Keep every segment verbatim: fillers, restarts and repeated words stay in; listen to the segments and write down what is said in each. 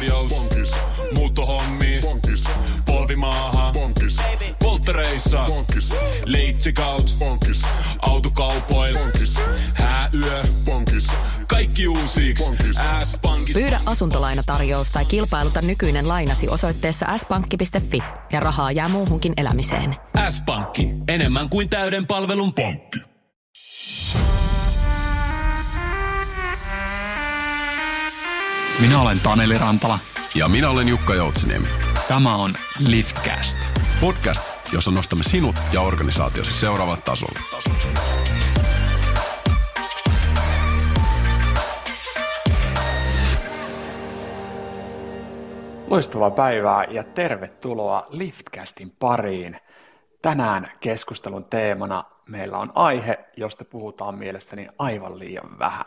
korjaus. Pankis. Muuttohommi. Pankis. Polvimaaha. Pankis. Polttereissa. Pankis. Leitsikaut. Pankis. Autokaupoil. Pankis. Hääyö. Pankis. Kaikki uusiksi. S-pankki. Pyydä asuntolainatarjous tai kilpailuta nykyinen lainasi osoitteessa s pankki piste fi ja rahaa jää muuhunkin elämiseen. S-pankki. Enemmän kuin täyden palvelun pankki. Minä olen Taneli Rantala. Ja minä olen Jukka Joutseniemi. Tämä on Liftcast. Podcast, jossa nostamme sinut ja organisaatiosi seuraavat tasolle. Loistavaa päivää ja tervetuloa Liftcastin pariin. Tänään keskustelun teemana meillä on aihe, josta puhutaan mielestäni aivan liian vähän.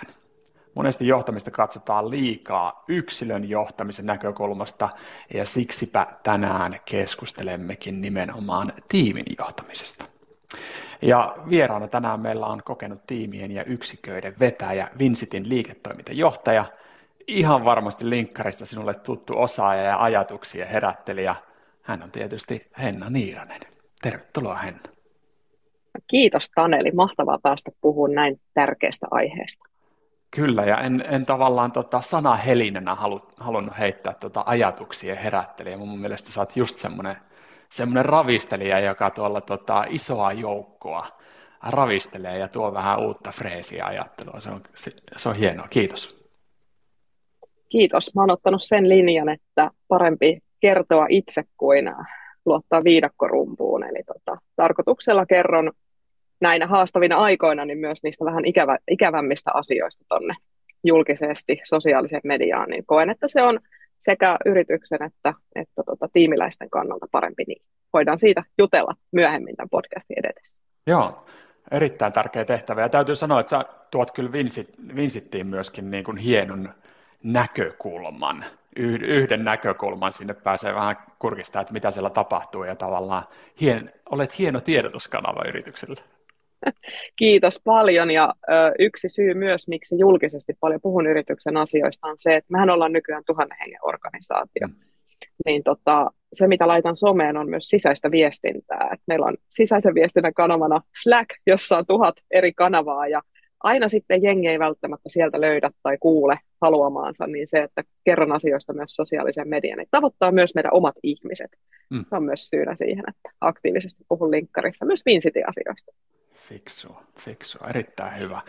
Monesti johtamista katsotaan liikaa yksilön johtamisen näkökulmasta ja siksipä tänään keskustelemmekin nimenomaan tiimin johtamisesta. Ja vieraana tänään meillä on kokenut tiimien ja yksiköiden vetäjä, Vincitin liiketoimintajohtaja, ihan varmasti linkkarista sinulle tuttu osaaja ja ajatuksia herättelijä. Hän on tietysti Henna Niiranen. Tervetuloa Henna. Kiitos Taneli, mahtavaa päästä puhumaan näin tärkeästä aiheesta. Kyllä, ja en, en tavallaan tota sanahelinenä halu, halunnut heittää tota ajatuksia herättelijä. Mun mielestä sä oot just semmoinen, semmoinen ravistelija, joka tuolla tota isoa joukkoa ravistelee ja tuo vähän uutta freesiä ajattelua. Se on, se, se on hienoa, kiitos. Kiitos. Mä oon ottanut sen linjan, että parempi kertoa itse kuin luottaa viidakkorumpuun. Eli tota, tarkoituksella kerron näinä haastavina aikoina niin myös niistä vähän ikävä, ikävämmistä asioista tonne julkisesti sosiaaliseen mediaan, niin koen, että se on sekä yrityksen että, että tota, tiimiläisten kannalta parempi, niin voidaan siitä jutella myöhemmin tämän podcastin edetessä. Joo, erittäin tärkeä tehtävä, ja täytyy sanoa, että sä tuot kyllä Vincittiin myöskin niin kuin hienon näkökulman, yhden näkökulman, sinne pääsee vähän kurkistamaan, että mitä siellä tapahtuu, ja tavallaan hien, olet hieno tiedotuskanava yritykselle. Kiitos paljon, ja ö, yksi syy myös, miksi julkisesti paljon puhun yrityksen asioista, on se, että mehän ollaan nykyään tuhannen hengen organisaatio. Mm. Niin tota, se, mitä laitan someen, on myös sisäistä viestintää. Et meillä on sisäisen viestinnän kanavana Slack, jossa on tuhat eri kanavaa, ja aina sitten jengi ei välttämättä sieltä löydä tai kuule haluamaansa, niin se, että kerron asioista myös sosiaalisen median, niin tavoittaa myös meidän omat ihmiset. Mm. Se on myös syynä siihen, että aktiivisesti puhun linkkarissa myös Vincitin asioista. Fiksua, fiksua, erittäin hyvä.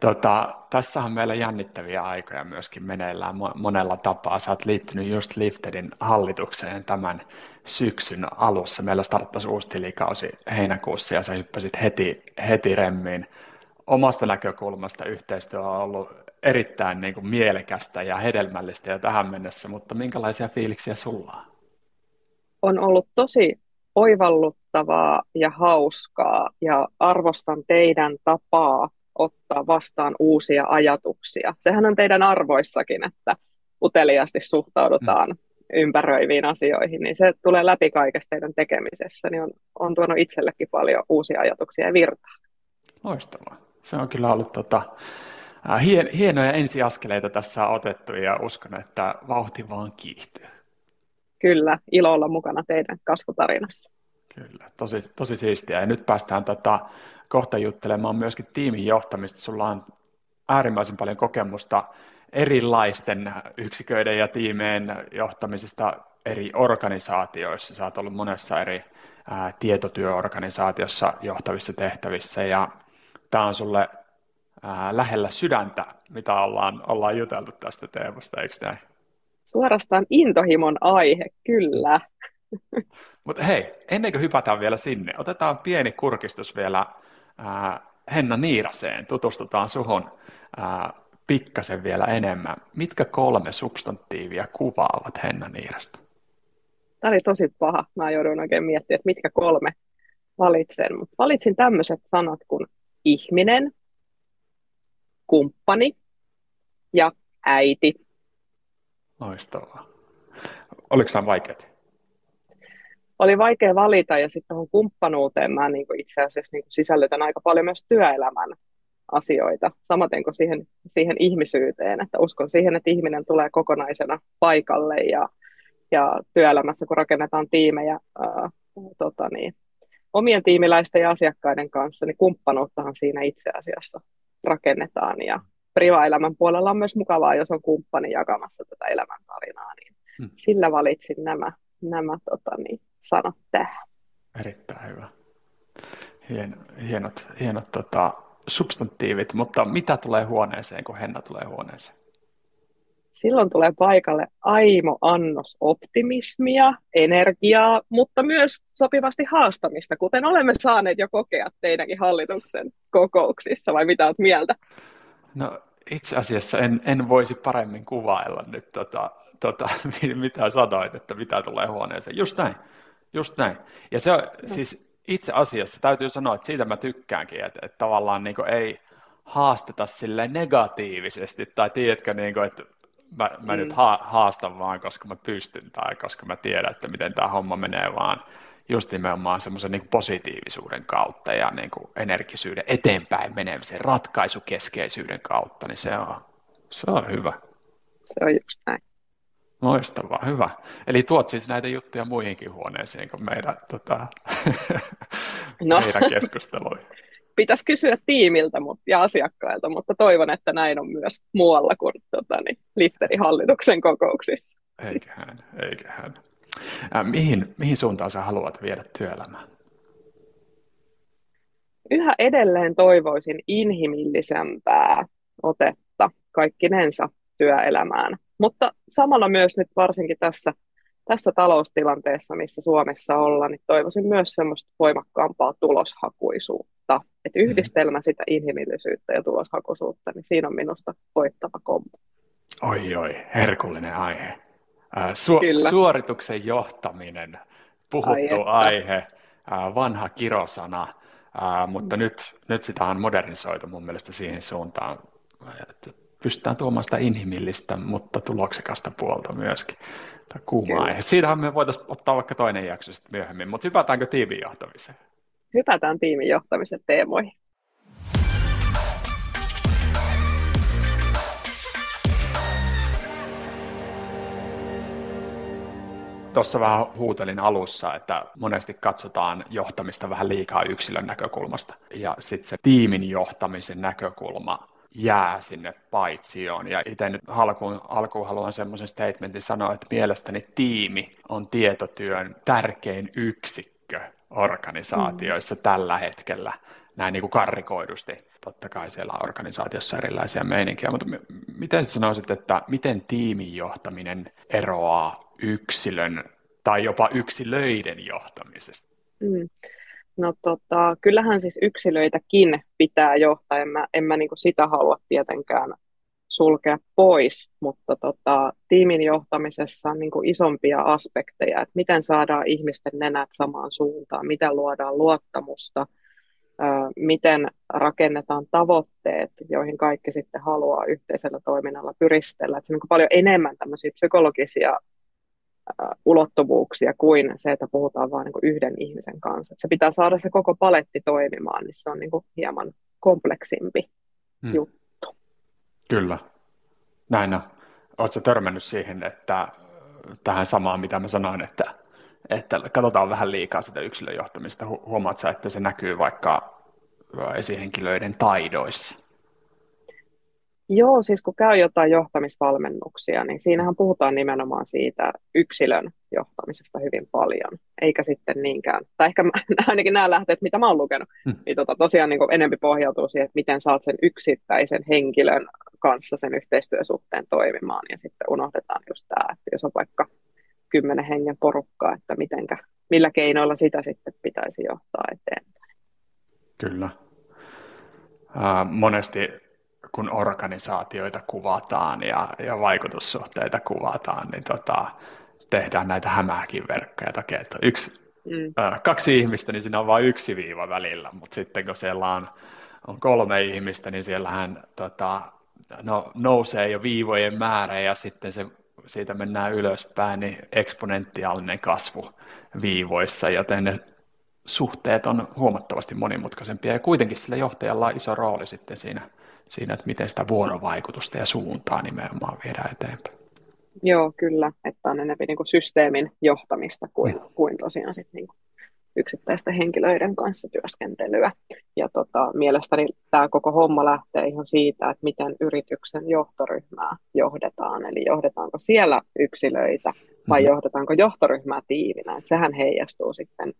Tota, tässähän meillä jännittäviä aikoja myöskin meneillään monella tapaa. Sä oot liittynyt just Liftedin hallitukseen tämän syksyn alussa. Meillä starttasi uusi tilikausi heinäkuussa ja sä hyppäsit heti, heti remmiin. Omasta näkökulmasta yhteistyö on ollut erittäin niin kuin mielekästä ja hedelmällistä ja tähän mennessä, mutta minkälaisia fiiliksiä sulla on? On ollut tosi oivalluttavaa ja hauskaa, ja arvostan teidän tapaa ottaa vastaan uusia ajatuksia. Sehän on teidän arvoissakin, että uteliaasti suhtaudutaan mm. ympäröiviin asioihin, niin se tulee läpi kaikessa teidän tekemisessä, niin on, on tuonut itsellekin paljon uusia ajatuksia ja virtaa. Loistavaa. Se on kyllä ollut tota, hien, hienoja ensiaskeleita tässä on otettu, ja uskon, että vauhti vaan kiihtyy. Kyllä, ilo olla mukana teidän kasvutarinassa. Kyllä, tosi, tosi siistiä. Ja nyt päästään tota, kohta juttelemaan myöskin tiimin johtamista. Sulla on äärimmäisen paljon kokemusta erilaisten yksiköiden ja tiimeen johtamisesta eri organisaatioissa. Sä oot ollut monessa eri ää, tietotyöorganisaatiossa johtavissa tehtävissä, ja tämä on sulle ää, lähellä sydäntä, mitä ollaan, ollaan juteltu tästä teemasta, eikö näin? Suorastaan intohimon aihe, kyllä. Mutta hei, ennen kuin hypätään vielä sinne, otetaan pieni kurkistus vielä äh, Henna Niiraseen. Tutustutaan suhun äh, pikkasen vielä enemmän. Mitkä kolme substantiivia kuvaavat Henna Niirasta? Tämä oli tosi paha. Mä joudun oikein miettimään, että mitkä kolme valitsen. Mut valitsin tämmöiset sanat kuin ihminen, kumppani ja äiti. Loistavaa. Oliko nämä vaikeat? Oli vaikea valita, ja sitten tuohon kumppanuuteen mä niin itse asiassa niin sisällytän aika paljon myös työelämän asioita, samaten kuin siihen, siihen ihmisyyteen, että uskon siihen, että ihminen tulee kokonaisena paikalle ja, ja työelämässä, kun rakennetaan tiimejä ää, tota niin, omien tiimiläisten ja asiakkaiden kanssa, niin kumppanuuttahan siinä itse asiassa rakennetaan ja priva-elämän puolella on myös mukavaa, jos on kumppani jakamassa tätä elämäntarinaa, niin hmm. sillä valitsin nämä, nämä tota niin, sanat tähän. Erittäin hyvä. Hien, hienot hienot tota, substantiivit, mutta mitä tulee huoneeseen, kun Henna tulee huoneeseen? Silloin tulee paikalle aimo annos optimismia, energiaa, mutta myös sopivasti haastamista, kuten olemme saaneet jo kokea teidänkin hallituksen kokouksissa, vai mitä olet mieltä? No itse asiassa en, en voisi paremmin kuvailla nyt, tota, tota, mitä sanoit, että mitä tulee huoneeseen. Just näin, just näin. Ja se on, no. siis itse asiassa täytyy sanoa, että siitä mä tykkäänkin, että, että tavallaan niin kuin ei haasteta silleen negatiivisesti, tai tiedätkö, niin kuin, että mä, mä mm. nyt ha- haastan vaan, koska mä pystyn, tai koska mä tiedän, että miten tämä homma menee, vaan just nimenomaan semmoisen niin kuin positiivisuuden kautta ja niin kuin energisyyden eteenpäin menemisen ratkaisukeskeisyyden kautta, niin se on, se on hyvä. Se on just näin. Loistavaa, hyvä. Eli tuot siis näitä juttuja muihinkin huoneisiin kuin meidän, tota, no. meidän keskusteluihin. Pitäisi kysyä tiimiltä ja asiakkailta, mutta toivon, että näin on myös muualla kuin tota, niin, Lifterin hallituksen kokouksissa. Eiköhän, eiköhän. Mihin, mihin suuntaan sä haluat viedä työelämää? Yhä edelleen toivoisin inhimillisempää otetta kaikkinensa työelämään, mutta samalla myös nyt varsinkin tässä, tässä taloustilanteessa, missä Suomessa ollaan, niin toivoisin myös semmoista voimakkaampaa tuloshakuisuutta. Että yhdistelmä sitä inhimillisyyttä ja tuloshakuisuutta, niin siinä on minusta voittava kombo. Oi, oi, herkullinen aihe. Su- suorituksen johtaminen, puhuttu Ai aihe, vanha kirosana, mutta mm. nyt, nyt sitä on modernisoitu mun mielestä siihen suuntaan, että pystytään tuomaan sitä inhimillistä, mutta tuloksekasta puolta myöskin. Tämä kuuma Kyllä. aihe. Siitähän me voitaisiin ottaa vaikka toinen jakso sitten myöhemmin, mutta hypätäänkö tiimin johtamiseen? Hypätään tiimin johtamisen teemoihin. Tuossa vähän huutelin alussa, että monesti katsotaan johtamista vähän liikaa yksilön näkökulmasta ja sitten se tiimin johtamisen näkökulma jää sinne paitsioon. Ja itse nyt alkuun, alkuun haluan semmoisen statementin sanoa, että mielestäni tiimi on tietotyön tärkein yksikkö organisaatioissa mm. tällä hetkellä. Näin niin kuin karrikoidusti. Totta kai siellä on organisaatiossa erilaisia meininkiä, mutta miten sanoisit, että miten tiimin johtaminen eroaa yksilön tai jopa yksilöiden johtamisesta? Mm. No tota, kyllähän siis yksilöitäkin pitää johtaa, en mä, en mä niin kuin sitä halua tietenkään sulkea pois, mutta tota, tiimin johtamisessa on niin kuin isompia aspekteja, että miten saadaan ihmisten nenät samaan suuntaan, miten luodaan luottamusta, miten rakennetaan tavoitteet, joihin kaikki sitten haluaa yhteisellä toiminnalla pyristellä. Että se on paljon enemmän tämmöisiä psykologisia ulottuvuuksia kuin se, että puhutaan vain niin yhden ihmisen kanssa. Että se pitää saada se koko paletti toimimaan, niin se on niin hieman kompleksimpi hmm. juttu. Kyllä. Näin on. Oletko törmännyt siihen, että tähän samaan, mitä mä sanoin, että Että katsotaan vähän liikaa sitä yksilön johtamista. Huomaat sä, että se näkyy vaikka esihenkilöiden taidoissa? Joo, siis kun käy jotain johtamisvalmennuksia, niin siinähän puhutaan nimenomaan siitä yksilön johtamisesta hyvin paljon. Eikä sitten niinkään, tai ehkä mä, ainakin nämä lähteet, mitä mä oon lukenut, hmm. niin tota, tosiaan niin enemmän pohjautuu siihen, että miten saat sen yksittäisen henkilön kanssa sen yhteistyösuhteen toimimaan. Ja sitten unohdetaan just tämä, että jos on vaikka kymmenen hengen porukkaa, että mitenkä, millä keinoilla sitä sitten pitäisi johtaa eteenpäin. Kyllä. Monesti kun organisaatioita kuvataan ja, ja vaikutussuhteita kuvataan, niin tota, tehdään näitä hämähäkinverkkoja takia, että yksi, mm. kaksi ihmistä, niin siinä on vain yksi viiva välillä, mutta sitten kun siellä on, on kolme ihmistä, niin siellähän tota, no, nousee jo viivojen määrä ja sitten se siitä mennään ylöspäin, niin eksponentiaalinen kasvu viivoissa, joten ne suhteet on huomattavasti monimutkaisempia ja kuitenkin sillä johtajalla on iso rooli sitten siinä, siinä että miten sitä vuorovaikutusta ja suuntaa nimenomaan viedään eteenpäin. Joo, kyllä, että on enemmän niin kuin systeemin johtamista kuin, mm. kuin tosiaan sit niin kuin yksittäisten henkilöiden kanssa työskentelyä. Ja tota, mielestäni tämä koko homma lähtee ihan siitä, että miten yrityksen johtoryhmää johdetaan, eli johdetaanko siellä yksilöitä vai mm. johdetaanko johtoryhmää tiivinä, että sehän heijastuu sitten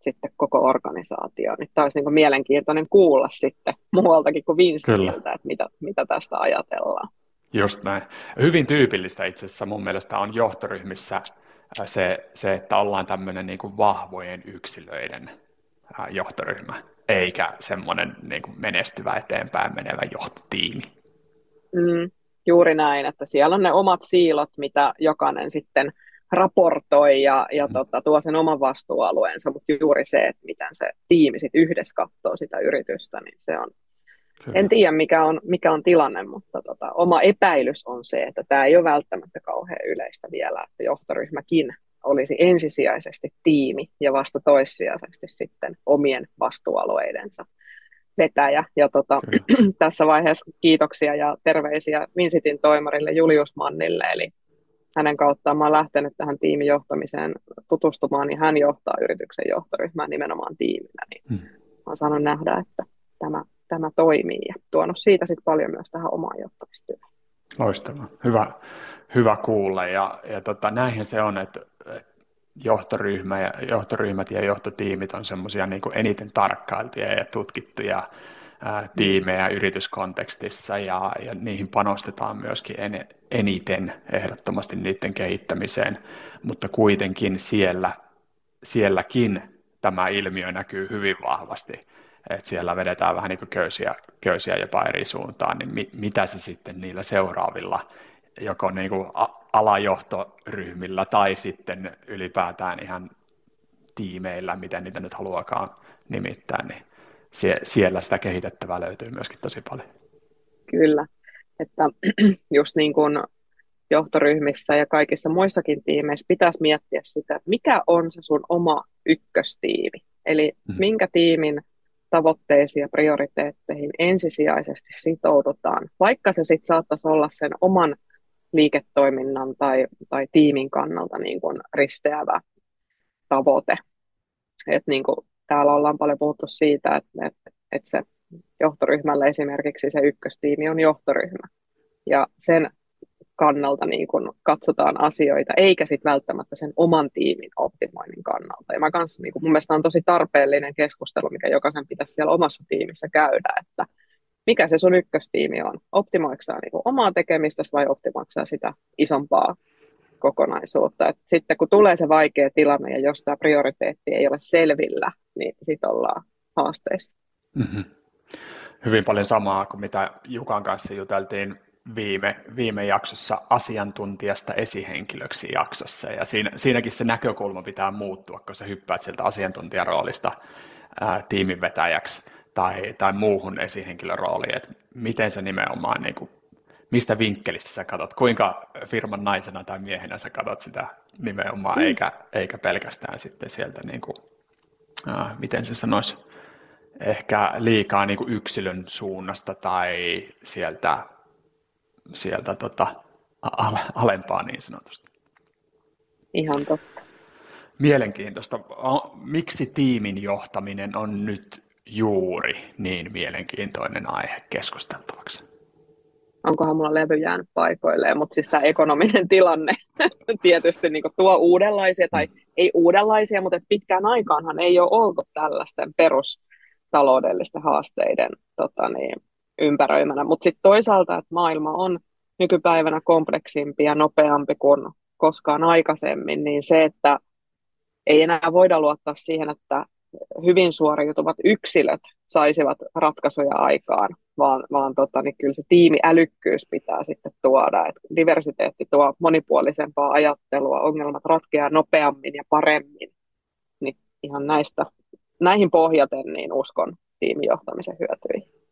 sitten koko organisaatioon. Tämä olisi niin kuin mielenkiintoinen kuulla sitten muualtakin kuin Vincitiltä, että mitä, mitä tästä ajatellaan. Just näin. Hyvin tyypillistä itse asiassa mun mielestä on johtoryhmissä se, se että ollaan tämmöinen niin kuin vahvojen yksilöiden johtoryhmä, eikä semmoinen niin kuin menestyvä eteenpäin menevä johtotiimi. Mm, juuri näin, että siellä on ne omat siilot, mitä jokainen sitten raportoi ja, ja tota, tuo sen oman vastuualueensa, mutta juuri se, että miten se tiimi sit yhdessä katsoo sitä yritystä, niin se on, kyllä. En tiedä mikä on, mikä on tilanne, mutta tota, oma epäilys on se, että tämä ei ole välttämättä kauhean yleistä vielä, että johtoryhmäkin olisi ensisijaisesti tiimi ja vasta toissijaisesti sitten omien vastuualueidensa vetäjä. Ja tota, tässä vaiheessa kiitoksia ja terveisiä Vincitin toimarille Julius Mannille, eli hänen kauttaan mä olen lähtenyt tähän tiimijohtamiseen tutustumaan, niin hän johtaa yrityksen johtoryhmää nimenomaan tiiminä. Niin hmm. Olen saanut nähdä, että tämä, tämä toimii ja tuonut siitä sit paljon myös tähän omaan johtamistyöhön. Loistavaa. Hyvä, hyvä kuulla. Ja, ja tota, näinhän se on, että johtoryhmä ja, johtoryhmät ja johtotiimit on semmoisia niin kuin eniten tarkkailtuja ja tutkittuja ää, tiimejä yrityskontekstissa ja, ja niihin panostetaan myöskin en, eniten ehdottomasti niiden kehittämiseen, mutta kuitenkin siellä, sielläkin tämä ilmiö näkyy hyvin vahvasti, että siellä vedetään vähän niin kuin köysiä, köysiä jopa eri suuntaan, niin mi, mitä se sitten niillä seuraavilla joko niin kuin alajohtoryhmillä tai sitten ylipäätään ihan tiimeillä, miten niitä nyt haluakaan nimittää, niin sie, siellä sitä kehitettävää löytyy myöskin tosi paljon. Kyllä, että just niin kuin johtoryhmissä ja kaikissa muissakin tiimeissä pitäisi miettiä sitä, mikä on se sun oma ykköstiimi, eli mm. minkä tiimin tavoitteisiin ja prioriteetteihin ensisijaisesti sitoudutaan, vaikka se sitten saattaisi olla sen oman liiketoiminnan tai, tai tiimin kannalta niin kuin risteävä tavoite. Et niin kuin täällä ollaan paljon puhuttu siitä, että et, et se johtoryhmällä esimerkiksi se ykköstiimi on johtoryhmä ja sen kannalta niin kun katsotaan asioita, eikä sit välttämättä sen oman tiimin optimoinnin kannalta. Ja mä kans, niin kun mun mielestä on tosi tarpeellinen keskustelu, mikä jokaisen pitäisi siellä omassa tiimissä käydä, että mikä se sun ykköstiimi on. Optimoiksä niin kun omaa tekemistä vai optimoiksä sitä isompaa kokonaisuutta. Et sitten kun tulee se vaikea tilanne ja jos tämä prioriteetti ei ole selvillä, niin sit ollaan haasteissa. Mm-hmm. Hyvin paljon samaa kuin mitä Jukan kanssa juteltiin Viime, viime jaksossa asiantuntijasta esihenkilöksi jaksossa, ja siinä, siinäkin se näkökulma pitää muuttua, kun sä hyppäät sieltä asiantuntijaroolista ää, tiiminvetäjäksi tai, tai muuhun esihenkilörooliin, että miten sä nimenomaan, niin kuin, mistä vinkkelistä sä katot, kuinka firman naisena tai miehenä sä katot sitä nimenomaan, mm. eikä, eikä pelkästään sitten sieltä, niin kuin, ää, miten se sanoisi, ehkä liikaa niin kuin yksilön suunnasta tai sieltä sieltä tota, alempaa niin sanotusti. Ihan totta. Mielenkiintoista. Miksi tiimin johtaminen on nyt juuri niin mielenkiintoinen aihe keskusteltavaksi? Onkohan mulla levy jäänyt paikoilleen, mutta siis tämä ekonominen tilanne tietysti niin kuin tuo uudenlaisia, tai mm. ei uudenlaisia, mutta pitkään aikaanhan ei ole ollut tällaisten perustaloudellisten haasteiden tota niin, ympäröimänä, mutta sitten toisaalta, että maailma on nykypäivänä kompleksimpi ja nopeampi kuin koskaan aikaisemmin, niin se, että ei enää voida luottaa siihen, että hyvin suoriutuvat yksilöt saisivat ratkaisuja aikaan, vaan, vaan tota, niin kyllä se tiimiälykkyys pitää sitten tuoda, että diversiteetti tuo monipuolisempaa ajattelua, ongelmat ratkeaa nopeammin ja paremmin, niin ihan näistä, näihin pohjaten niin uskon tiimijohtamisen hyötyihin.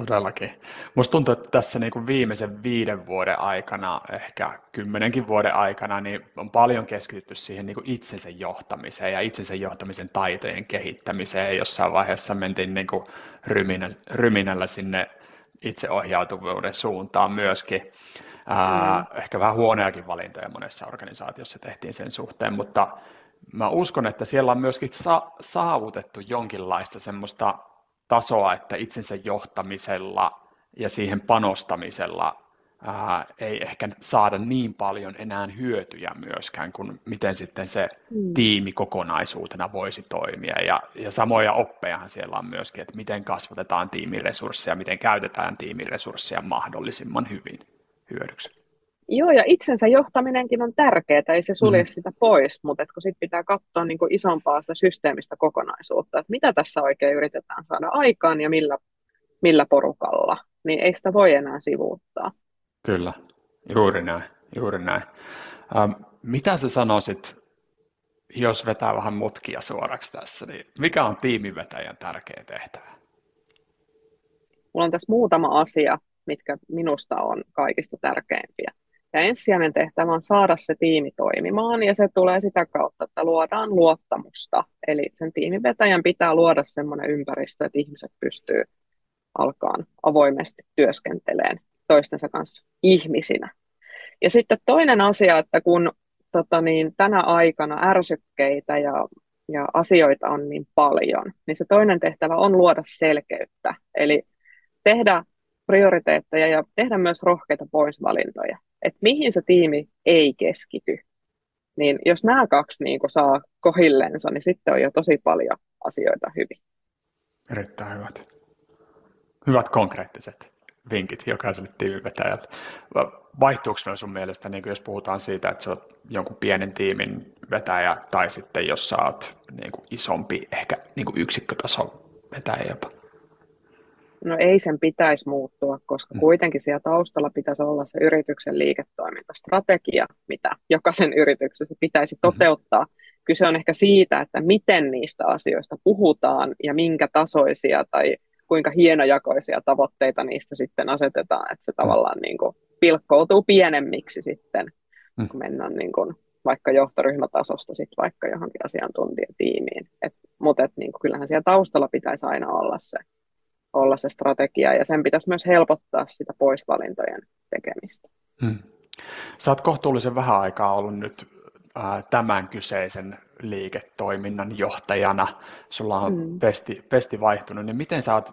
Todellakin. Musta tuntuu, että tässä niin kuin viimeisen viiden vuoden aikana, ehkä kymmenenkin vuoden aikana, niin on paljon keskitytty siihen niin kuin itsensä johtamiseen ja itsensä johtamisen taitojen kehittämiseen. Jossain vaiheessa mentiin niin kuin ryminällä, ryminällä sinne itseohjautuvuuden suuntaan myöskin. Ää, mm. Ehkä vähän huonojakin valintoja monessa organisaatiossa tehtiin sen suhteen, mutta mä uskon, että siellä on myöskin sa- saavutettu jonkinlaista semmoista tasoa, että itsensä johtamisella ja siihen panostamisella ää, ei ehkä saada niin paljon enää hyötyjä myöskään, kuin miten sitten se mm. tiimi kokonaisuutena voisi toimia. Ja, ja samoja oppejahan siellä on myöskin, että miten kasvatetaan tiimiresursseja, miten käytetään tiimiresursseja mahdollisimman hyvin hyödyksi. Joo, ja itsensä johtaminenkin on tärkeää, ei se sulje mm. sitä pois, mutta kun sitten pitää katsoa niin kuin isompaa sitä systeemistä kokonaisuutta, että mitä tässä oikein yritetään saada aikaan ja millä, millä porukalla, niin ei sitä voi enää sivuuttaa. Kyllä, juuri näin, juuri näin. Ähm, mitä sä sanoisit, jos vetää vähän mutkia suoraksi tässä, niin mikä on tiimivetäjän tärkeä tehtävä? Mulla on tässä muutama asia, mitkä minusta on kaikista tärkeimpiä. Ja ensisijainen tehtävä on saada se tiimi toimimaan, ja se tulee sitä kautta, että luodaan luottamusta. Eli sen tiimin vetäjän pitää luoda sellainen ympäristö, että ihmiset pystyy alkaan avoimesti työskentelemään toistensa kanssa ihmisinä. Ja sitten toinen asia, että kun tota niin, tänä aikana ärsykkeitä ja, ja asioita on niin paljon, niin se toinen tehtävä on luoda selkeyttä. Eli tehdä prioriteetteja ja tehdä myös rohkeita poisvalintoja. Että mihin se tiimi ei keskity, niin jos nämä kaksi niin kun saa kohillensa, niin sitten on jo tosi paljon asioita hyvin. Erittäin hyvät. Hyvät konkreettiset vinkit jokaiselle tiiminvetäjälle. Vaihtuuko ne sun mielestä, niin jos puhutaan siitä, että sä oot jonkun pienen tiimin vetäjä, tai sitten jos sä oot niin kun isompi, ehkä niin kun yksikkötason vetäjä jopa? No ei sen pitäisi muuttua, koska kuitenkin siellä taustalla pitäisi olla se yrityksen liiketoimintastrategia, mitä jokaisen yrityksessä pitäisi toteuttaa. Kyse on ehkä siitä, että miten niistä asioista puhutaan ja minkä tasoisia tai kuinka hienojakoisia tavoitteita niistä sitten asetetaan, että se tavallaan niin kuin pilkkoutuu pienemmiksi sitten, kun mennään niin kuin vaikka johtoryhmätasosta sitten vaikka johonkin asiantuntijatiimiin. Et, mutta et niin kuin kyllähän siellä taustalla pitäisi aina olla se. olla se strategia, ja sen pitäisi myös helpottaa sitä poisvalintojen tekemistä. Hmm. Sä oot kohtuullisen vähän aikaa ollut nyt ää, tämän kyseisen liiketoiminnan johtajana. Sulla on hmm. pesti, pesti vaihtunut, niin miten sä oot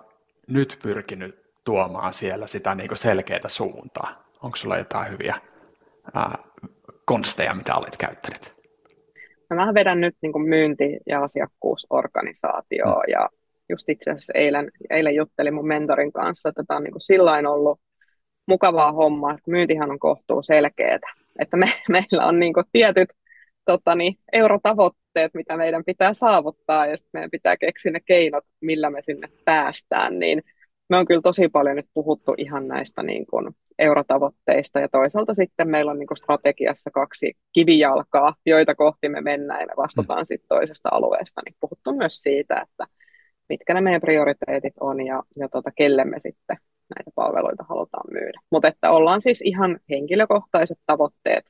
nyt pyrkinyt tuomaan siellä sitä niin kuin selkeätä suuntaa? Onko sulla jotain hyviä ää, konsteja, mitä olet käyttänyt? No, mä vedän nyt niin kuin myynti- ja asiakkuusorganisaatioon, hmm. ja just itse asiassa eilen, eilen juttelin mun mentorin kanssa, että tämä on niin kuin sillain ollut mukavaa hommaa, että myyntihan on kohtuu selkeätä. Että me, meillä on niin kuin tietyt totani, eurotavoitteet, mitä meidän pitää saavuttaa, ja sitten meidän pitää keksiä ne keinot, millä me sinne päästään. Niin me on kyllä tosi paljon nyt puhuttu ihan näistä niin kuin eurotavoitteista, ja toisaalta sitten meillä on niin kuin strategiassa kaksi kivijalkaa, joita kohti me mennään, ja me vastataan sitten toisesta alueesta. Niin puhuttu myös siitä, että mitkä ne meidän prioriteetit on ja, ja tota, kelle me sitten näitä palveluita halutaan myydä. Mutta että ollaan siis ihan henkilökohtaiset tavoitteet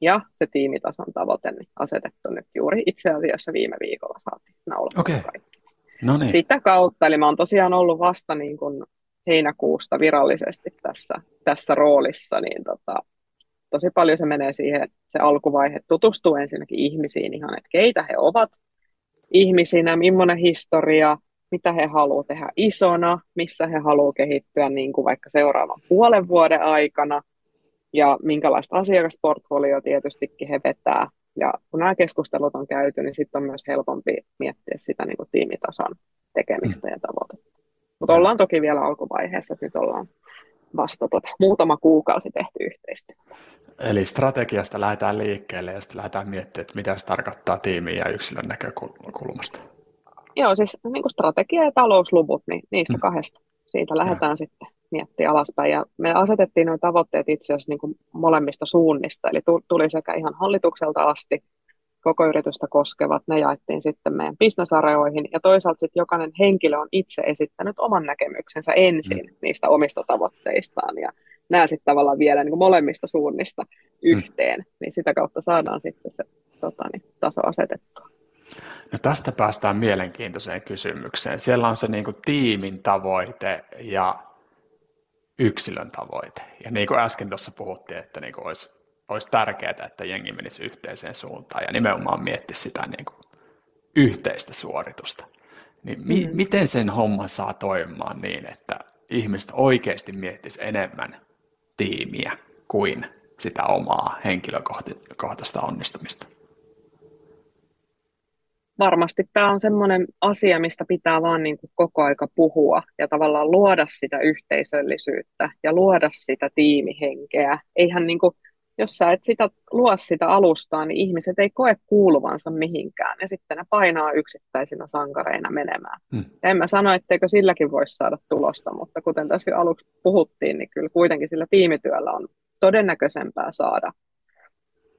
ja se tiimitason tavoite niin asetettu nyt juuri itse asiassa viime viikolla saatiin naulattua okay. kaikki. Noniin. Sitä kautta, eli mä oon tosiaan ollut vasta niin kun heinäkuusta virallisesti tässä, tässä roolissa, niin tota, tosi paljon se menee siihen, että se alkuvaihe tutustuu ensinnäkin ihmisiin ihan, että keitä he ovat ihmisinä, millainen historia, mitä he haluaa tehdä isona, missä he haluaa kehittyä niin kuin vaikka seuraavan puolen vuoden aikana ja minkälaista asiakasportfolioa tietystikin he vetää. Ja kun nämä keskustelut on käyty, niin sitten on myös helpompi miettiä sitä niin kuin tiimitason tekemistä ja tavoitetta. Mutta ollaan toki vielä alkuvaiheessa, että nyt ollaan vasta tuota, muutama kuukausi tehty yhteistyötä. Eli strategiasta lähdetään liikkeelle ja sitten lähdetään miettimään, että mitä se tarkoittaa tiimin ja yksilön näkökulmasta. Joo, siis niin kuin strategia ja talousluvut, niin niistä mm. kahdesta. Siitä lähdetään ja. sitten miettimään alaspäin. Ja me asetettiin nuo tavoitteet itse asiassa niin kuin molemmista suunnista. Eli tuli sekä ihan hallitukselta asti koko yritystä koskevat, ne jaettiin sitten meidän bisnesareoihin, ja toisaalta sitten jokainen henkilö on itse esittänyt oman näkemyksensä ensin mm. niistä omista tavoitteistaan, ja nämä sitten tavallaan viedään niin kuin molemmista suunnista yhteen, mm. niin sitä kautta saadaan sitten se tota, niin, taso asetettua. No tästä päästään mielenkiintoiseen kysymykseen. Siellä on se niin kuin tiimin tavoite ja yksilön tavoite. Ja niin kuin äsken tuossa puhuttiin, että niin kuin olisi, olisi tärkeää, että jengi menisi yhteiseen suuntaan ja nimenomaan miettisi sitä niin kuin yhteistä suoritusta. Niin mi- mm. miten sen homman saa toimimaan niin, että ihmiset oikeasti miettisivät enemmän tiimiä kuin sitä omaa henkilökohtaista onnistumista? Varmasti tämä on semmoinen asia, mistä pitää vaan niin kuin koko aika puhua ja tavallaan luoda sitä yhteisöllisyyttä ja luoda sitä tiimihenkeä. Eihän niin kuin, jos sä et sitä, luo sitä alustaa, niin ihmiset ei koe kuuluvansa mihinkään ja sitten ne painaa yksittäisinä sankareina menemään. Hmm. En mä sano, etteikö silläkin voisi saada tulosta, mutta kuten tässä jo aluksi puhuttiin, niin kyllä kuitenkin sillä tiimityöllä on todennäköisempää saada,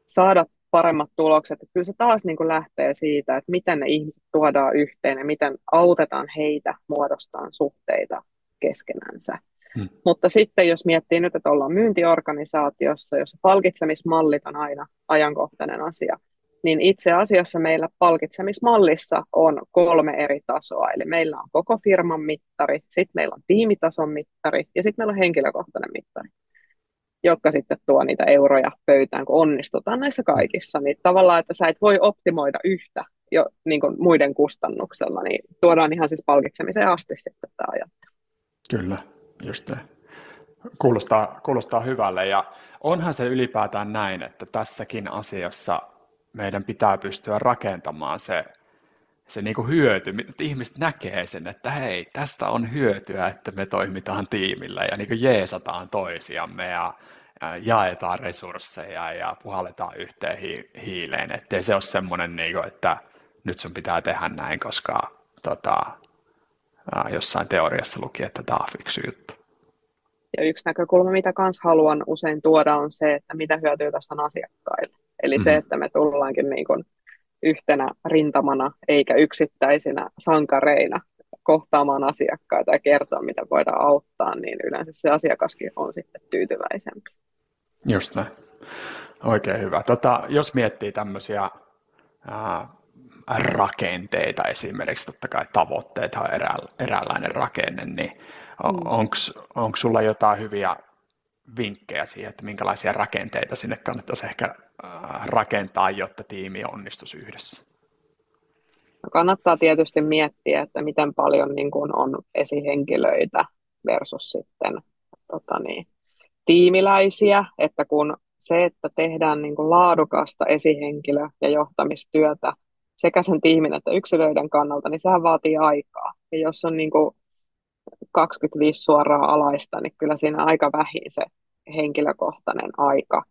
saada paremmat tulokset. Kyllä se taas niin kuin lähtee siitä, että miten ne ihmiset tuodaan yhteen ja miten autetaan heitä muodostamaan suhteita keskenänsä. Hmm. Mutta sitten jos miettii nyt, että ollaan myyntiorganisaatiossa, jossa palkitsemismallit on aina ajankohtainen asia, niin itse asiassa meillä palkitsemismallissa on kolme eri tasoa. Eli meillä on koko firman mittari, sitten meillä on tiimitason mittari ja sitten meillä on henkilökohtainen mittari, jotka sitten tuo niitä euroja pöytään, kun onnistutaan näissä kaikissa. Niin tavallaan, että sä et voi optimoida yhtä jo niin kuin muiden kustannuksella, niin tuodaan ihan siis palkitsemiseen asti sitten tämä ajattelu. Kyllä, just näin. Kuulostaa, kuulostaa hyvälle, ja onhan se ylipäätään näin, että tässäkin asiassa meidän pitää pystyä rakentamaan se, se niin kuin hyöty, että ihmiset näkee sen, että hei, tästä on hyötyä, että me toimitaan tiimillä ja niin kuin jeesataan toisiamme ja jaetaan resursseja ja puhalletaan yhteen hiileen, ettei se ole semmoinen, niin kuin, että nyt sun pitää tehdä näin, koska tota, jossain teoriassa luki, että tämä on fiksu juttu. Ja yksi näkökulma, mitä kans haluan usein tuoda, on se, että mitä hyötyä tässä on asiakkaille. Eli mm-hmm. se, että me tullaankin niin kuin yhtenä rintamana eikä yksittäisinä sankareina kohtaamaan asiakkaita ja kertoa, mitä voidaan auttaa, niin yleensä se asiakaskin on sitten tyytyväisempi. Just näin. Oikein hyvä. Tota, jos miettii tämmöisiä ää, rakenteita esimerkiksi, totta kai tavoitteita on erä, eräänlainen rakenne, niin on, mm. onko sulla jotain hyviä vinkkejä siihen, että minkälaisia rakenteita sinne kannattaisi ehkä rakentaa, jotta tiimi onnistuisi yhdessä? No kannattaa tietysti miettiä, että miten paljon niin kuin on esihenkilöitä versus sitten tota niin, tiimiläisiä, että kun se, että tehdään niin kuin laadukasta esihenkilö- ja johtamistyötä sekä sen tiimin että yksilöiden kannalta, niin sehän vaatii aikaa. Ja jos on niin kuin kaksikymmentäviisi suoraa alaista, niin kyllä siinä aika vähin se henkilökohtainen aika.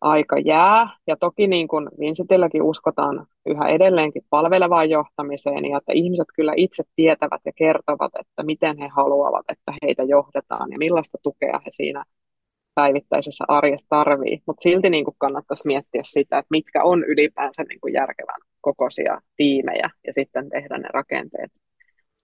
Aika jää, ja toki niin kuin Vincitilläkin uskotaan yhä edelleenkin palvelevaan johtamiseen, ja että ihmiset kyllä itse tietävät ja kertovat, että miten he haluavat, että heitä johdetaan, ja millaista tukea he siinä päivittäisessä arjessa tarvii, mutta silti niin kuin kannattaisi miettiä sitä, että mitkä on ylipäänsä niin kuin järkevän kokoisia tiimejä, ja sitten tehdä ne rakenteet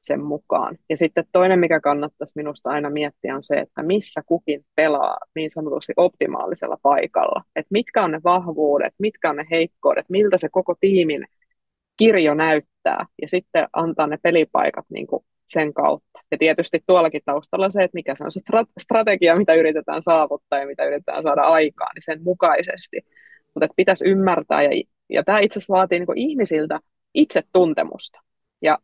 sen mukaan. Ja sitten toinen, mikä kannattaisi minusta aina miettiä, on se, että missä kukin pelaa niin sanotusti optimaalisella paikalla. Että mitkä on ne vahvuudet, mitkä on ne heikkoudet, miltä se koko tiimin kirjo näyttää, ja sitten antaa ne pelipaikat niin kuin sen kautta. Ja tietysti tuollakin taustalla se, että mikä se on se strategia, mitä yritetään saavuttaa ja mitä yritetään saada aikaan, niin sen mukaisesti. Mutta että pitäisi ymmärtää, ja, ja tämä itse asiassa vaatii niin kuin ihmisiltä itsetuntemusta. Ja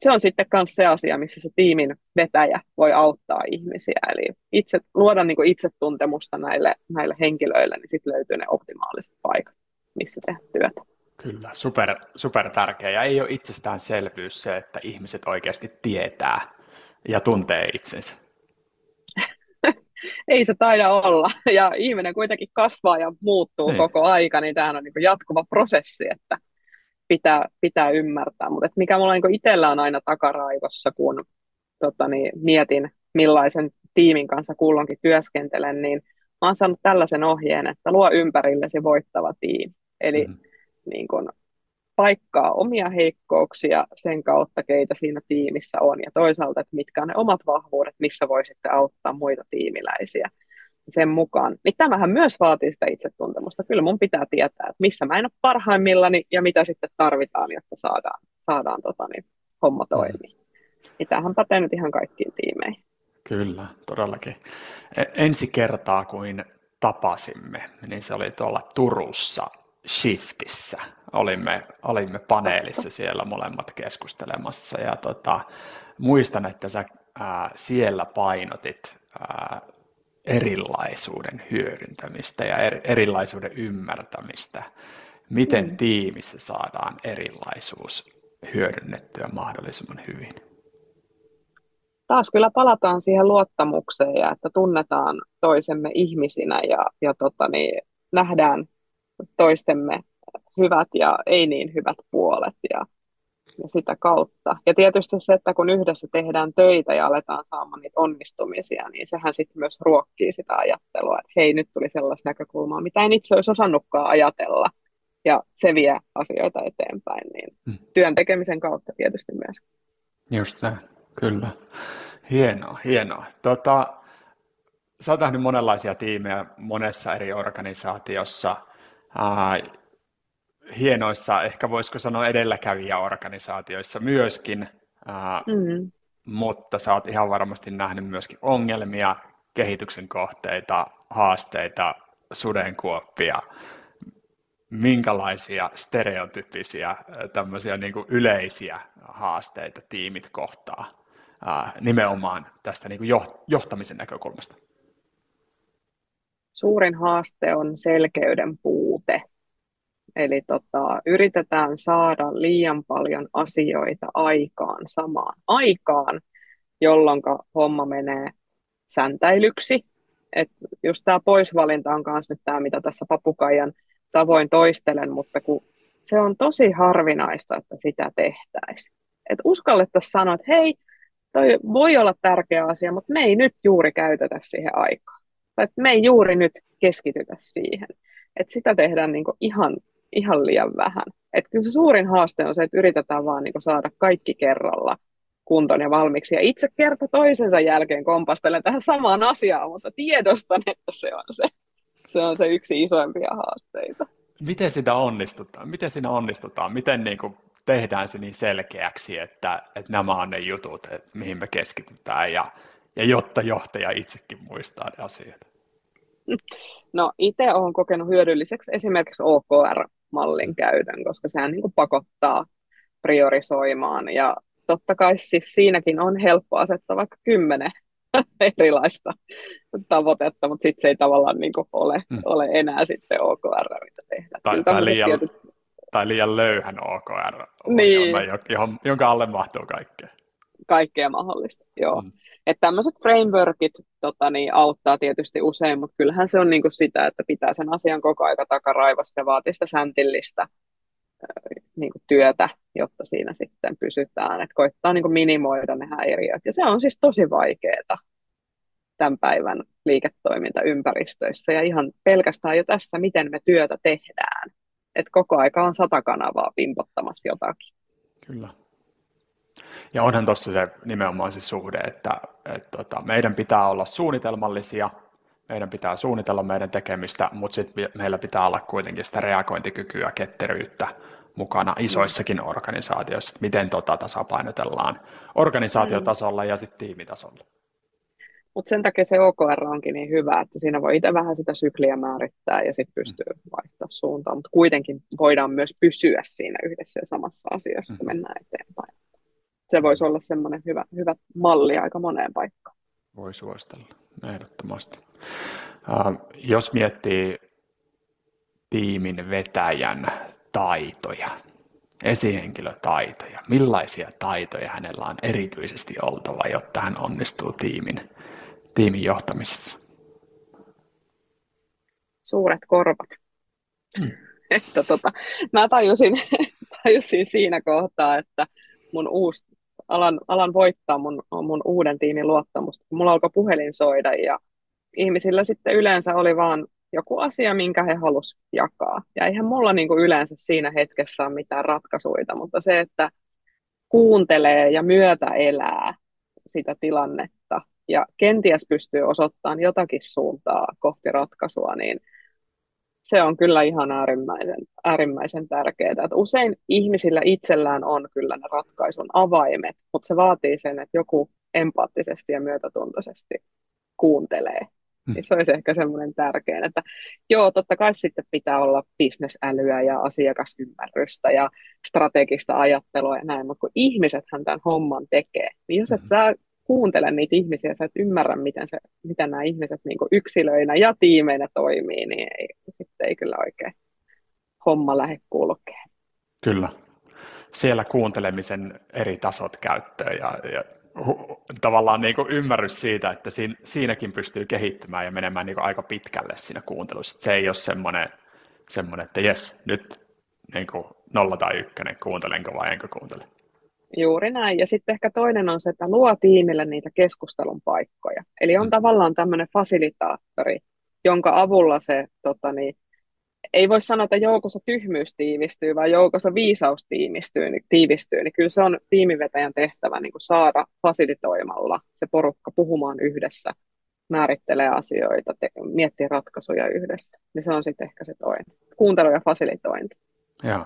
se on sitten myös se asia, missä se tiimin vetäjä voi auttaa ihmisiä. Eli itse, luoda niin kuin itsetuntemusta näille, näille henkilöille, niin sitten löytyy ne optimaaliset paikat, missä tehdä työtä. Kyllä, super, super tärkeä. Ja ei ole itsestäänselvyys se, että ihmiset oikeasti tietää ja tuntee itsensä. Ei se taida olla. Ja ihminen kuitenkin kasvaa ja muuttuu niin koko aika, niin tämähän on niin kuin jatkuva prosessi, että Pitää, pitää ymmärtää, mutta mikä mulla niin itsellä on aina takaraivossa, kun tota niin, mietin, millaisen tiimin kanssa kulloinkin työskentelen, niin mä oon saanut tällaisen ohjeen, että luo ympärillesi voittava tiimi. Eli mm-hmm. niin kun paikkaa omia heikkouksia sen kautta, keitä siinä tiimissä on, ja toisaalta, että mitkä on ne omat vahvuudet, missä voi sitten auttaa muita tiimiläisiä sen mukaan. Niin tämähän myös vaatii sitä itsetuntemusta. Kyllä mun pitää tietää, että missä mä en ole parhaimmillani ja mitä sitten tarvitaan, jotta saadaan, saadaan tota niin, homma toimii. Ja tämähän pätee nyt ihan kaikkiin tiimeihin. Kyllä, todellakin. Ensi kertaa, kun tapasimme, niin se oli tuolla Turussa Shiftissä. Olimme, olimme paneelissa siellä molemmat keskustelemassa, ja tota, muistan, että sä ää, siellä painotit ää, erilaisuuden hyödyntämistä ja er, erilaisuuden ymmärtämistä. Miten mm. tiimissä saadaan erilaisuus hyödynnettyä mahdollisimman hyvin? Taas kyllä palataan siihen luottamukseen ja että tunnetaan toisemme ihmisinä ja, ja tota niin, nähdään toistemme hyvät ja ei niin hyvät puolet ja, ja sitä kautta. Ja tietysti se, että kun yhdessä tehdään töitä ja aletaan saamaan niitä onnistumisia, niin sehän sitten myös ruokkii sitä ajattelua, että hei, nyt tuli sellaista näkökulmaa, mitä en itse olisi osannutkaan ajatella, ja se vie asioita eteenpäin, niin hmm. työn tekemisen kautta tietysti myös. Just näin, kyllä. Hienoa, hienoa. Tota, sä oot nähnyt monenlaisia tiimejä monessa eri organisaatiossa. Ää, hienoissa, ehkä voisiko sanoa edelläkävijäorganisaatioissa myöskin, ää, mm. mutta sä oot ihan varmasti nähnyt myöskin ongelmia, kehityksen kohteita, haasteita, sudenkuoppia, minkälaisia stereotypisia tämmöisiä niin kuin yleisiä haasteita tiimit kohtaa ää, nimenomaan tästä niin kuin johtamisen näkökulmasta? Suurin haaste on selkeyden puute. Eli tota, yritetään saada liian paljon asioita aikaan samaan aikaan, jolloin homma menee säntäilyksi. Et just tämä poisvalinta on myös nyt tämä, mitä tässä papukaijan tavoin toistelen, mutta kun se on tosi harvinaista, että sitä tehtäisiin. Et uskallettaisiin sanoa, että hei, toi voi olla tärkeä asia, mutta me ei nyt juuri käytetä siihen aikaan. Tai me ei juuri nyt keskitytä siihen. Että sitä tehdään niinku ihan, ihan liian vähän. Että kyllä se suurin haaste on se, että yritetään vaan niinku saada kaikki kerralla kuntoon ja valmiiksi. Ja itse kerta toisensa jälkeen kompastelen tähän samaan asiaan, mutta tiedostan, että se on se, se, on se yksi isoimpia haasteita. Miten sitä onnistutaan? Miten siinä onnistutaan? Miten niinku tehdään se niin selkeäksi, että, että nämä on ne jutut, että mihin me keskitytään ja, ja jotta johtaja itsekin muistaa ne asiat? No itse olen kokenut hyödylliseksi esimerkiksi O K R-mallin käytön, koska sehän niin kuin pakottaa priorisoimaan. Ja totta kai siis siinäkin on helppo asettaa vaikka kymmenen erilaista tavoitetta, mutta sitten se ei tavallaan niin kuin ole, hmm. ole enää sitten O K R, mitä tehdä. Tai, tai, liian, tietyt... tai liian löyhän O K R, niin. johon, jonka alle mahtuu kaikkea. Kaikkea mahdollista, joo. Mm. Että tämmöiset frameworkit tota, niin, auttaa tietysti usein, mutta kyllähän se on niinku sitä, että pitää sen asian koko aika takaraivassa ja vaatii sitä säntillistä äh, niinku työtä, jotta siinä sitten pysytään. Että koittaa niinku minimoida ne häiriöt. Ja se on siis tosi vaikeaa tämän päivän liiketoimintaympäristöissä ja ihan pelkästään jo tässä, miten me työtä tehdään. Että koko aika on sata kanavaa pimpottamassa jotakin. Kyllä. Ja onhan tuossa se nimenomaan se suhde, että, että, että meidän pitää olla suunnitelmallisia, meidän pitää suunnitella meidän tekemistä, mutta sitten meillä pitää olla kuitenkin sitä reagointikykyä, ketteryyttä mukana isoissakin organisaatioissa, että miten tota tasapainotellaan organisaatiotasolla ja sitten tiimitasolla. Mutta sen takia se O K R onkin niin hyvä, että siinä voi itse vähän sitä sykliä määrittää ja sitten pystyy vaihtamaan suuntaan, mutta kuitenkin voidaan myös pysyä siinä yhdessä ja samassa asiassa, kun mennään eteenpäin. Se voisi olla semmoinen hyvä, hyvä malli aika moneen paikkaan. Voi suositella, ehdottomasti. Äh, jos miettii tiimin vetäjän taitoja, esihenkilötaitoja, millaisia taitoja hänellä on erityisesti oltava, jotta hän onnistuu tiimin, tiimin johtamisessa? Suuret korvat. Hmm. Että tota, mä tajusin, tajusin siinä kohtaa, että mun uusi alan, alan voittaa mun, mun uuden tiimin luottamusta. Mulla alkoi puhelin soida ja ihmisillä sitten yleensä oli vaan joku asia, minkä he halusivat jakaa. Ja eihän mulla niin kuin yleensä siinä hetkessä ole mitään ratkaisuja, mutta se, että kuuntelee ja myötä elää sitä tilannetta ja kenties pystyy osoittamaan jotakin suuntaa kohti ratkaisua, niin se on kyllä ihan äärimmäisen, äärimmäisen tärkeää. Että usein ihmisillä itsellään on kyllä ne ratkaisun avaimet, mutta se vaatii sen, että joku empaattisesti ja myötätuntoisesti kuuntelee. Mm. Se olisi ehkä semmoinen tärkein, että joo, totta kai sitten pitää olla bisnesälyä ja asiakasymmärrystä ja strategista ajattelua ja näin, mutta kun ihmisethän tämän homman tekee, niin jos et mm. sä kuuntele niitä ihmisiä, sä et ymmärrä, miten, se, miten nämä ihmiset niin kuin yksilöinä ja tiimeinä toimii, niin ei, sitten ei kyllä oikein homma lähde kulkee. Kyllä. Siellä kuuntelemisen eri tasot käyttöön ja, ja hu, tavallaan niin kuin ymmärrys siitä, että siin, siinäkin pystyy kehittymään ja menemään niin kuin aika pitkälle siinä kuuntelussa. Se ei ole semmoinen, semmoinen että jes, nyt niin kuin nolla tai ykkönen, kuuntelenko vai enkö kuuntele. Juuri näin. Ja sitten ehkä toinen on se, että luo tiimille niitä keskustelun paikkoja. Eli on tavallaan tämmöinen fasilitaattori, jonka avulla se, tota niin, ei voi sanoa, että joukossa tyhmyys tiivistyy, vaan joukossa viisaus tiivistyy, niin, tiivistyy, niin kyllä se on tiimivetäjän tehtävä niin kuin saada fasilitoimalla se porukka puhumaan yhdessä, määrittelee asioita, te, miettii ratkaisuja yhdessä. Niin se on sitten ehkä se toinen. Kuuntelu ja fasilitointi. Joo.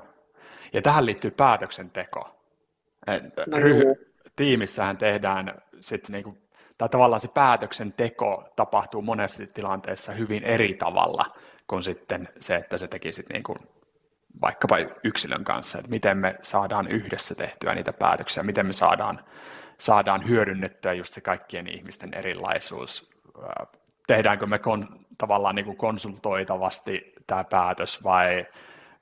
Ja tähän liittyy päätöksenteko. No Ryh- tiimissähän tehdään sitten niinku, tai tavallaan se päätöksenteko tapahtuu monessa tilanteessa hyvin eri tavalla kuin sitten se, että se tekisit niinku vaikkapa yksilön kanssa, että miten me saadaan yhdessä tehtyä niitä päätöksiä, miten me saadaan, saadaan hyödynnettyä just se kaikkien ihmisten erilaisuus, tehdäänkö me kon, tavallaan niinku konsultoitavasti tämä päätös vai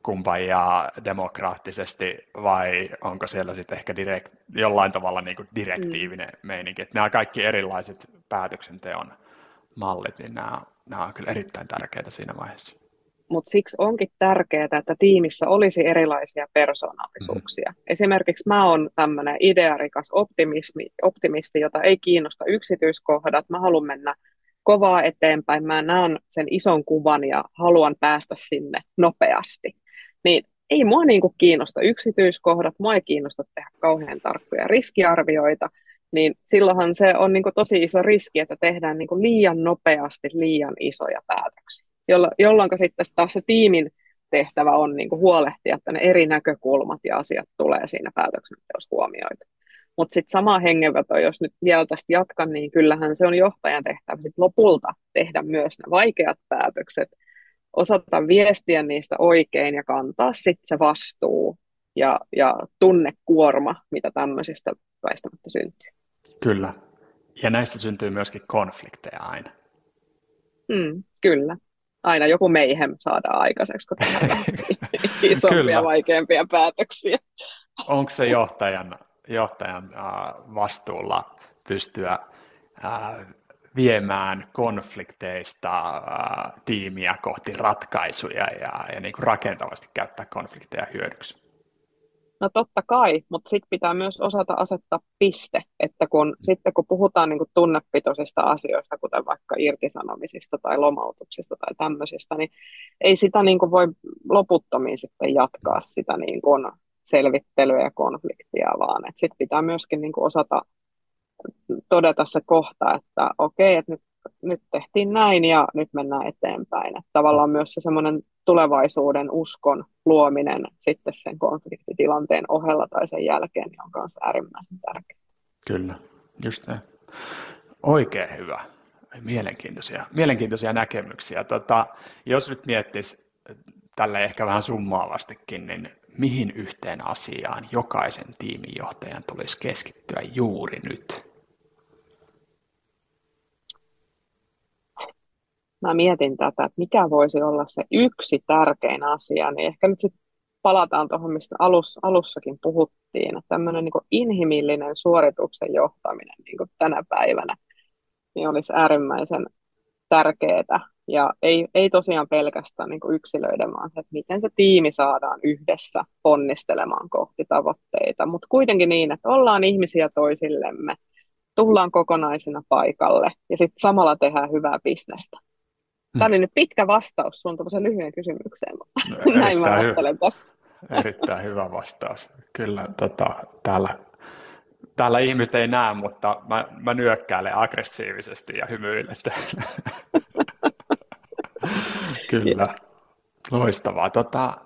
kumpajaa demokraattisesti vai onko siellä sitten ehkä direkt, jollain tavalla niin kuin direktiivinen mm. meininki. Että nämä kaikki erilaiset päätöksenteon mallit, niin nämä, nämä on kyllä erittäin tärkeitä siinä vaiheessa. Mutta siksi onkin tärkeää, että tiimissä olisi erilaisia persoonallisuuksia. Mm. Esimerkiksi mä oon tämmöinen idearikas optimismi, optimisti, jota ei kiinnosta yksityiskohdat. Mä haluan mennä kovaa eteenpäin. Mä näen sen ison kuvan ja haluan päästä sinne nopeasti. Niin ei mua niinku kiinnosta yksityiskohdat, mua ei kiinnosta tehdä kauhean tarkkoja riskiarvioita, niin silloinhan se on niinku tosi iso riski, että tehdään niinku liian nopeasti liian isoja päätöksiä, jollo- jolloin sitten taas se tiimin tehtävä on niinku huolehtia, että ne eri näkökulmat ja asiat tulee siinä päätöksenteossa huomioita. Mutta sitten sama hengenveto, jos nyt vielä tästä jatkan, niin kyllähän se on johtajan tehtävä sit lopulta tehdä myös ne vaikeat päätökset, osata viestiä niistä oikein ja kantaa sitten se vastuu ja, ja tunnekuorma, mitä tämmöisistä väistämättä syntyy. Kyllä. Ja näistä syntyy myöskin konflikteja aina. Mm, kyllä. Aina joku meihem saadaan aikaiseksi, kun tehdään isompia, vaikeampia päätöksiä. Onko se johtajan, johtajan äh, vastuulla pystyä Äh, viemään konflikteista ää, tiimiä kohti ratkaisuja ja, ja niin kuin rakentavasti käyttää konflikteja hyödyksi? No totta kai, mutta sitten pitää myös osata asettaa piste, että kun, mm. sitten kun puhutaan niin kuin tunnepitoisista asioista, kuten vaikka irtisanomisista tai lomautuksista tai tämmöisistä, niin ei sitä niin kuin voi loputtomiin sitten jatkaa sitä niin kuin selvittelyä ja konfliktia, vaan sitten pitää myöskin niin kuin osata todeta se kohta, että okei, että nyt, nyt tehtiin näin ja nyt mennään eteenpäin. Että tavallaan myös se semmoinen tulevaisuuden uskon luominen sitten sen konfliktitilanteen ohella tai sen jälkeen niin on myös äärimmäisen tärkeää. Kyllä, just näin. Oikein hyvä. Mielenkiintoisia, mielenkiintoisia näkemyksiä. Tota, jos nyt miettisi tällä ehkä vähän summaavastikin, niin mihin yhteen asiaan jokaisen tiiminjohtajan tulisi keskittyä juuri nyt? Mä mietin tätä, että mikä voisi olla se yksi tärkein asia, niin ehkä nyt sitten palataan tuohon, mistä alus, alussakin puhuttiin, että tämmöinen niin kuin inhimillinen suorituksen johtaminen niin kuin tänä päivänä niin olisi äärimmäisen tärkeää. Ja ei, ei tosiaan pelkästään niin kuin yksilöiden, vaan se, että miten se tiimi saadaan yhdessä ponnistelemaan kohti tavoitteita. Mutta kuitenkin niin, että ollaan ihmisiä toisillemme, tullaan kokonaisina paikalle ja sitten samalla tehdään hyvää bisnestä. Tämä oli nyt pitkä vastaus sun tuollaisen lyhyen kysymykseen. No, näin mä ajattelen hy- tästä. Erittäin hyvä vastaus. Kyllä tota, täällä, täällä ihmiset ei näe, mutta mä, mä nyökkäilen aggressiivisesti ja hymyilen. Kyllä. Loistavaa. Tota,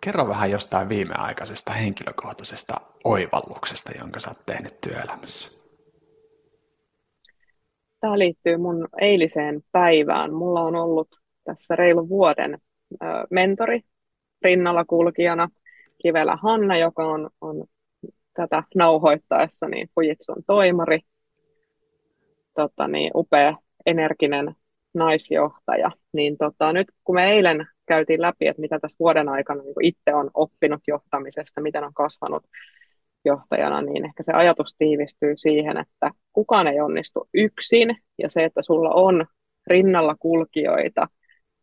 kerro vähän jostain viimeaikaisesta henkilökohtaisesta oivalluksesta, jonka sä oot tehnyt työelämässä. Tämä liittyy mun eiliseen päivään. Mulla on ollut tässä reilu vuoden mentori rinnalla kulkijana Kivelä Hanna, joka on, on tätä nauhoittaessa niin Fujitsun toimari, tota niin, upea, energinen naisjohtaja. Niin tota, nyt kun me eilen käytiin läpi, että mitä tässä vuoden aikana niin itse on oppinut johtamisesta, miten on kasvanut johtajana, niin ehkä se ajatus tiivistyy siihen, että kukaan ei onnistu yksin, ja se, että sulla on rinnalla kulkijoita,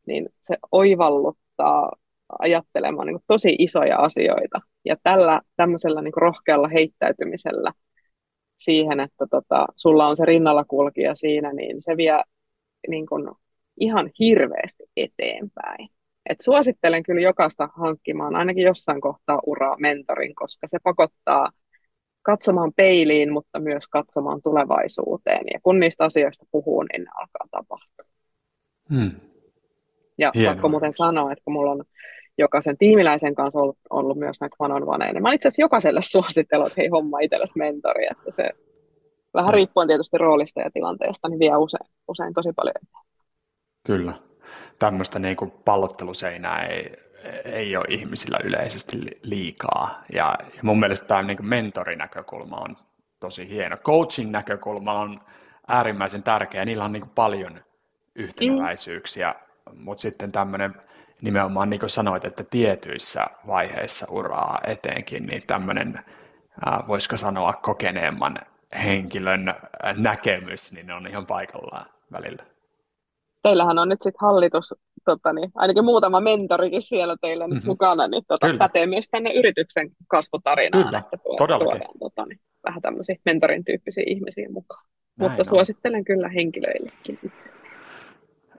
niin se oivalluttaa ajattelemaan niin kuin tosi isoja asioita. Ja tällä tämmöisellä niin kuin rohkealla heittäytymisellä siihen, että tota, sulla on se rinnalla kulkija siinä, niin se vie niin kuin ihan hirveästi eteenpäin. Et suosittelen kyllä jokaista hankkimaan ainakin jossain kohtaa uraa mentorin, koska se pakottaa katsomaan peiliin, mutta myös katsomaan tulevaisuuteen. Ja kun niistä asioista puhuu, niin ne alkaa tapahtua. Hmm. Ja hienoa. Pakko muuten sanoa, että kun mulla on jokaisen tiimiläisen kanssa ollut, ollut myös näitä one-on-oneja, niin mä itse asiassa jokaiselle suosittelen, että hei, homma itsellesi mentori. Että se vähän riippuen tietysti roolista ja tilanteesta, niin vie usein, usein tosi paljon eteenpäin. Kyllä. Tämmöistä niin kuin pallotteluseinää ei, ei ole ihmisillä yleisesti liikaa. Ja, ja mun mielestä tämä niin kuin mentorinäkökulma on tosi hieno. Coaching-näkökulma on äärimmäisen tärkeä. Niillä on niin kuin paljon yhtenäväisyyksiä, mm. mutta sitten tämmöinen nimenomaan, niin kuin sanoit, että tietyissä vaiheissa uraa etenkin, niin tämmöinen, äh, voisiko sanoa, kokeneemman henkilön näkemys, niin ne on ihan paikallaan välillä. Teillähän on nyt sitten hallitus, tota niin, ainakin muutama mentorikin siellä teillä nyt mm-hmm. mukana, niin tota, pätee myös tänne yrityksen kasvutarinaan. Kyllä, että tuo, tuodaan tota, niin, vähän tämmöisiä mentorin tyyppisiä ihmisiä mukaan. Näin Mutta on. Suosittelen kyllä henkilöillekin itse.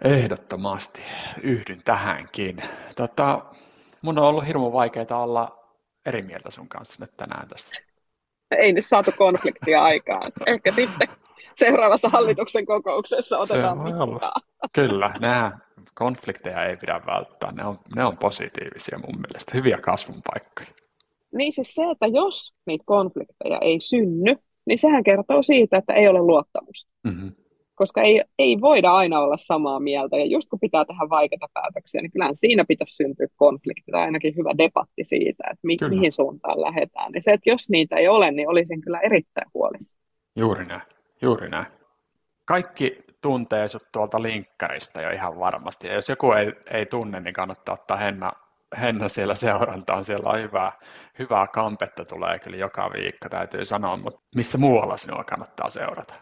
Ehdottomasti. Yhdyn tähänkin. Tota, mun on ollut hirmu vaikeaa olla eri mieltä sun kanssa nyt tänään tässä. Ei nyt saatu konfliktia aikaan. Ehkä sitten. Seuraavassa hallituksen kokouksessa otetaan mittaa. Kyllä, nämä konflikteja ei pidä välttää. Ne on, ne on positiivisia mun mielestä, hyviä kasvun paikkoja. Niin siis se, että jos niitä konflikteja ei synny, niin sehän kertoo siitä, että ei ole luottamusta. Mm-hmm. Koska ei, ei voida aina olla samaa mieltä. Ja just kun pitää tehdä vaikeita päätöksiä, niin kyllähän siinä pitäisi syntyä konflikti tai ainakin hyvä debatti siitä, että mi- mihin suuntaan lähdetään. Ja se, että jos niitä ei ole, niin olisin kyllä erittäin huolissani. Juuri näin. Juuri näin. Kaikki tuntee sut tuolta linkkarista jo ihan varmasti. Ja jos joku ei, ei tunne, niin kannattaa ottaa Henna, Henna siellä seurantaan. Siellä on hyvää, hyvää kampetta, tulee kyllä joka viikko, täytyy sanoa. Mutta missä muualla sinua kannattaa seurata?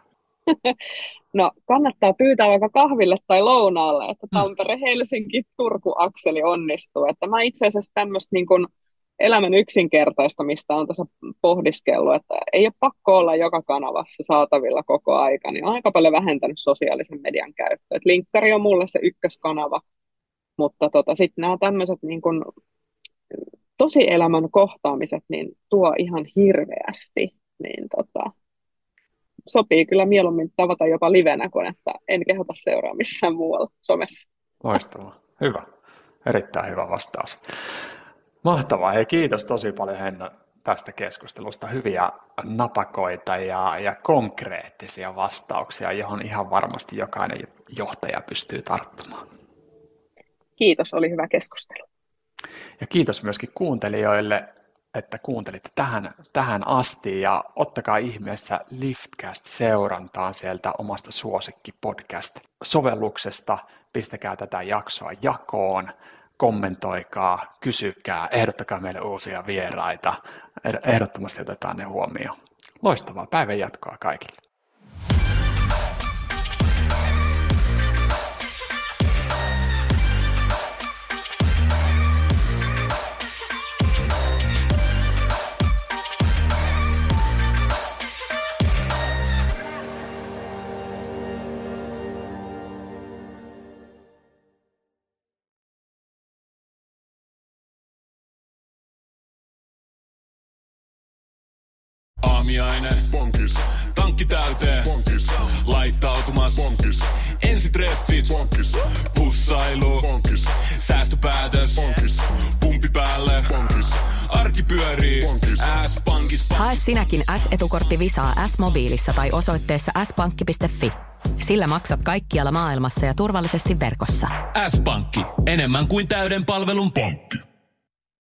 No kannattaa pyytää vaikka kahville tai lounaalle, että Tampere-Helsinki-Turku-akseli onnistuu. Että mä itse asiassa tämmöistä niin kun elämän yksinkertaistamista on tässä pohdiskellut, että ei ole pakko olla joka kanavassa saatavilla koko aika, niin on aika paljon vähentänyt sosiaalisen median käyttöä. Et linkkari on mulle se ykköskanava, mutta tota, sitten nämä tämmöiset niin kun tosielämän kohtaamiset niin tuo ihan hirveästi, niin tota, sopii kyllä mieluummin tavata jopa livenä kuin, että en kehota seuraa missään muualla somessa. Loistavaa, hyvä, erittäin hyvä vastaus. Mahtavaa. Hei, kiitos tosi paljon Henna tästä keskustelusta. Hyviä napakoita ja, ja konkreettisia vastauksia, johon ihan varmasti jokainen johtaja pystyy tarttumaan. Kiitos, oli hyvä keskustelu. Ja kiitos myöskin kuuntelijoille, että kuuntelitte tähän, tähän asti ja ottakaa ihmeessä Liftcast-seurantaan sieltä omasta suosikkipodcast-sovelluksesta. Pistäkää tätä jaksoa jakoon. Kommentoikaa, kysykää, ehdottakaa meille uusia vieraita. Ehdottomasti otetaan ne huomioon. Loistavaa päivän jatkoa kaikille. Aamiainen. Bonkis. Tankki täyteen. Bonkis. Laittautumas. Bonkis. Ensitreffit. Bonkis. Pussailu. Bonkis. Säästöpäätös. Bonkis. Pumpi päälle. Bonkis. Arki pyörii. Bonkis. S-pankki. Hae sinäkin S-etukortti Visaa S-mobiilissa tai osoitteessa s pankki piste fi. Sillä maksat kaikkialla maailmassa ja turvallisesti verkossa. S-pankki. Enemmän kuin täyden palvelun pankki.